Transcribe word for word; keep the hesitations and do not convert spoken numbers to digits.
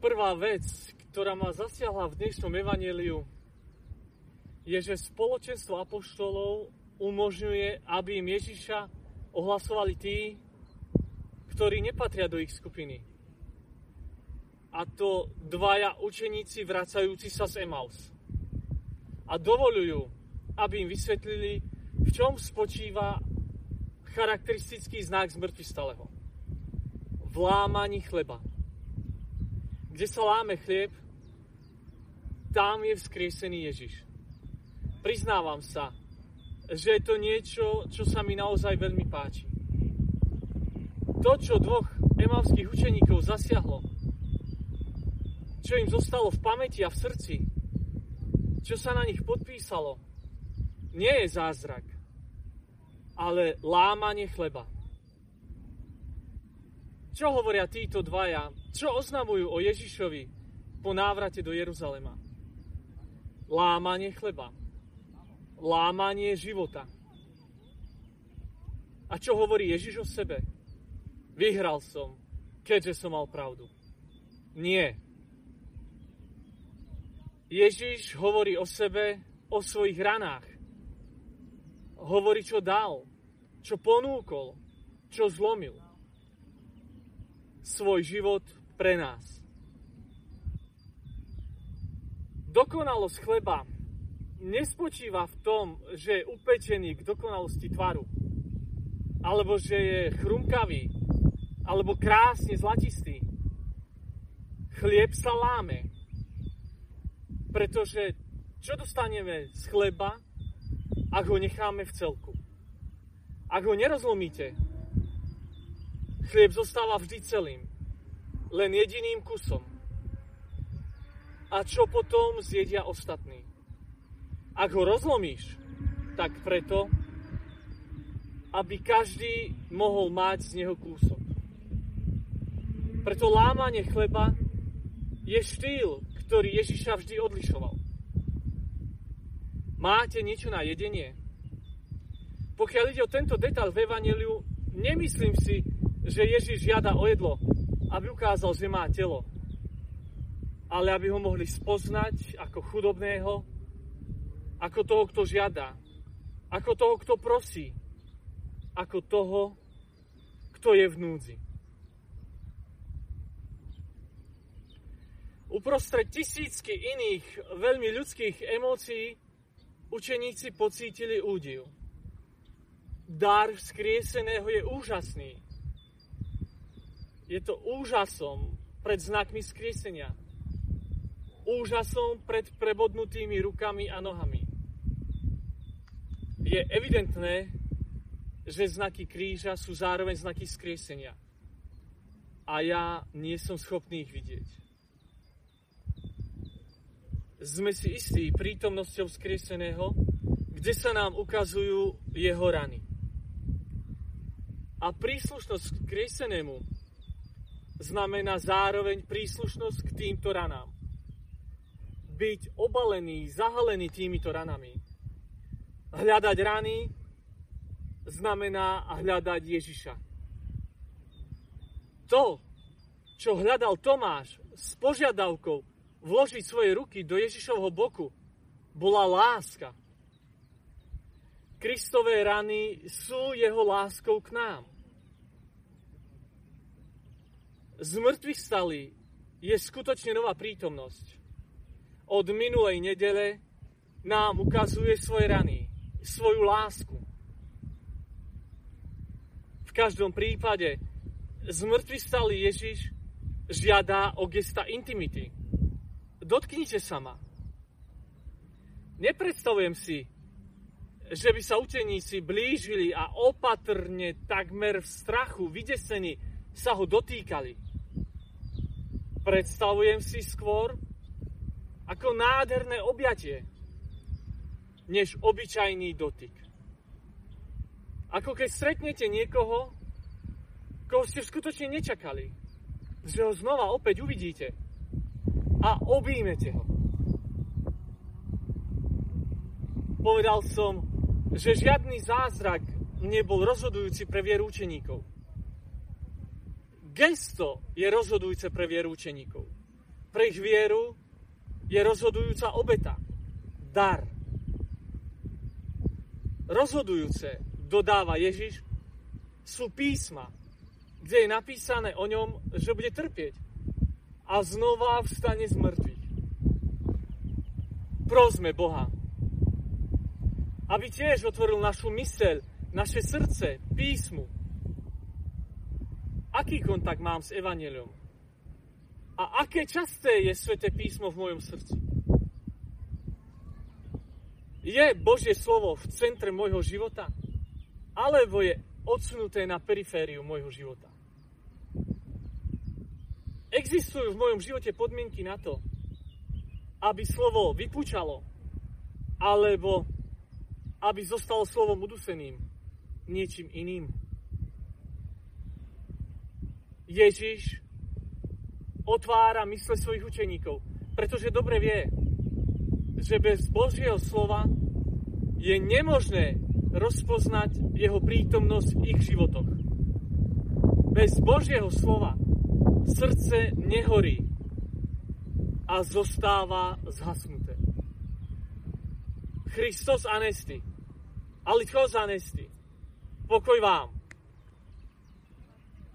Prvá vec, ktorá ma zasiahla v dnešnom evanjeliu, je, že spoločenstvo apoštolov umožňuje, aby im Ježiša ohlasovali tí, ktorí nepatria do ich skupiny. A to dvaja učeníci vracajúci sa z Emaus. A dovolujú, aby im vysvetlili, v čom spočíva charakteristický znak zmŕtvychvstaleho. V lámaní chleba. Kde sa láme chlieb, tam je vzkriesený Ježiš. Priznávam sa, že je to niečo, čo sa mi naozaj veľmi páči. To, čo dvoch emavských učeníkov zasiahlo, čo im zostalo v pamäti a v srdci, čo sa na nich podpísalo, nie je zázrak, ale lámanie chleba. Čo hovoria títo dvaja? Čo oznamujú o Ježišovi po návrate do Jeruzalema? Lámanie chleba. Lámanie života. A čo hovorí Ježiš o sebe? Vyhral som, keďže som mal pravdu. Nie. Ježiš hovorí o sebe, o svojich ranách. Hovorí, čo dal, čo ponúkol, čo zlomil. Svoj život pre nás. Dokonalosť chleba nespočíva v tom, že je upečený k dokonalosti tvaru, alebo že je chrumkavý, alebo krásne zlatistý. Chlieb sa láme, pretože čo dostaneme z chleba, ak ho necháme v celku? Ak ho nerozlomíte, chlieb zostáva vždy celým, len jediným kusom. A čo potom zjedia ostatní? Ak ho rozlomíš, tak preto, aby každý mohol mať z neho kúsok. Preto lámanie chleba je štýl, ktorý Ježiša vždy odlišoval. Máte niečo na jedenie? Pokiaľ ide o tento detail v evanjeliu, nemyslím si, že Ježiš žiada o jedlo, aby ukázal, že má telo, ale aby ho mohli spoznať ako chudobného, ako toho, kto žiada, ako toho, kto prosí, ako toho, kto je v núdzi. Uprostred tisícky iných veľmi ľudských emócií učeníci pocítili údiv. Dar vzkrieseného je úžasný. Je to úžasom pred znakmi vzkriesenia. Úžasom pred prebodnutými rukami a nohami. Je evidentné, že znaky kríža sú zároveň znaky skriesenia. A ja nie som schopný ich vidieť. Sme si istí prítomnosťou skrieseného, kde sa nám ukazujú jeho rany. A príslušnosť skriesenému znamená zároveň príslušnosť k týmto ranám. Byť obalený, zahalený týmito ranami. Hľadať rany znamená hľadať Ježiša. To, čo hľadal Tomáš s požiadavkou vložiť svoje ruky do Ježišovho boku, bola láska. Kristové rany sú jeho láskou k nám. Zmŕtvychvstalý je skutočne nová prítomnosť. Od minulej nedele nám ukazuje svoje rany, svoju lásku. V každom prípade zmŕtvychvstalý Ježiš žiada o gesta intimity. Dotknite sa ma. Nepredstavujem si, že by sa učeníci blížili a opatrne, takmer v strachu, vydesení, sa ho dotýkali. Predstavujem si skôr ako nádherné objatie, než obyčajný dotyk. Ako keď stretnete niekoho, koho ste skutočne nečakali, že ho znova opäť uvidíte a objímete ho. Povedal som, že žiadny zázrak nebol rozhodujúci pre vieru učeníkov. Gesto je rozhodujúce pre vieru učeníkov. pre žvieru je rozhodujúca obeta, dar. Rozhodujúce, dodáva Ježiš, sú písma, kde je napísané o ňom, že bude trpieť a znova vstane z mŕtvych. Prosme Boha, aby tiež otvoril našu myseľ, naše srdce, písmu. Aký kontakt mám s evanjeliom? A aké časté je Sväté písmo v mojom srdci? Je Božie slovo v centre môjho života? Alebo je odsunuté na perifériu môjho života? Existujú v mojom živote podmienky na to, aby slovo vypučalo, alebo aby zostalo slovom uduseným niečím iným? Ježiš otvára mysle svojich učeníkov, pretože dobre vie, že bez Božieho slova je nemožné rozpoznať jeho prítomnosť v ich životoch. Bez Božieho slova srdce nehorí a zostáva zhasnuté. Christos anesti, alichos anesti, pokoj vám.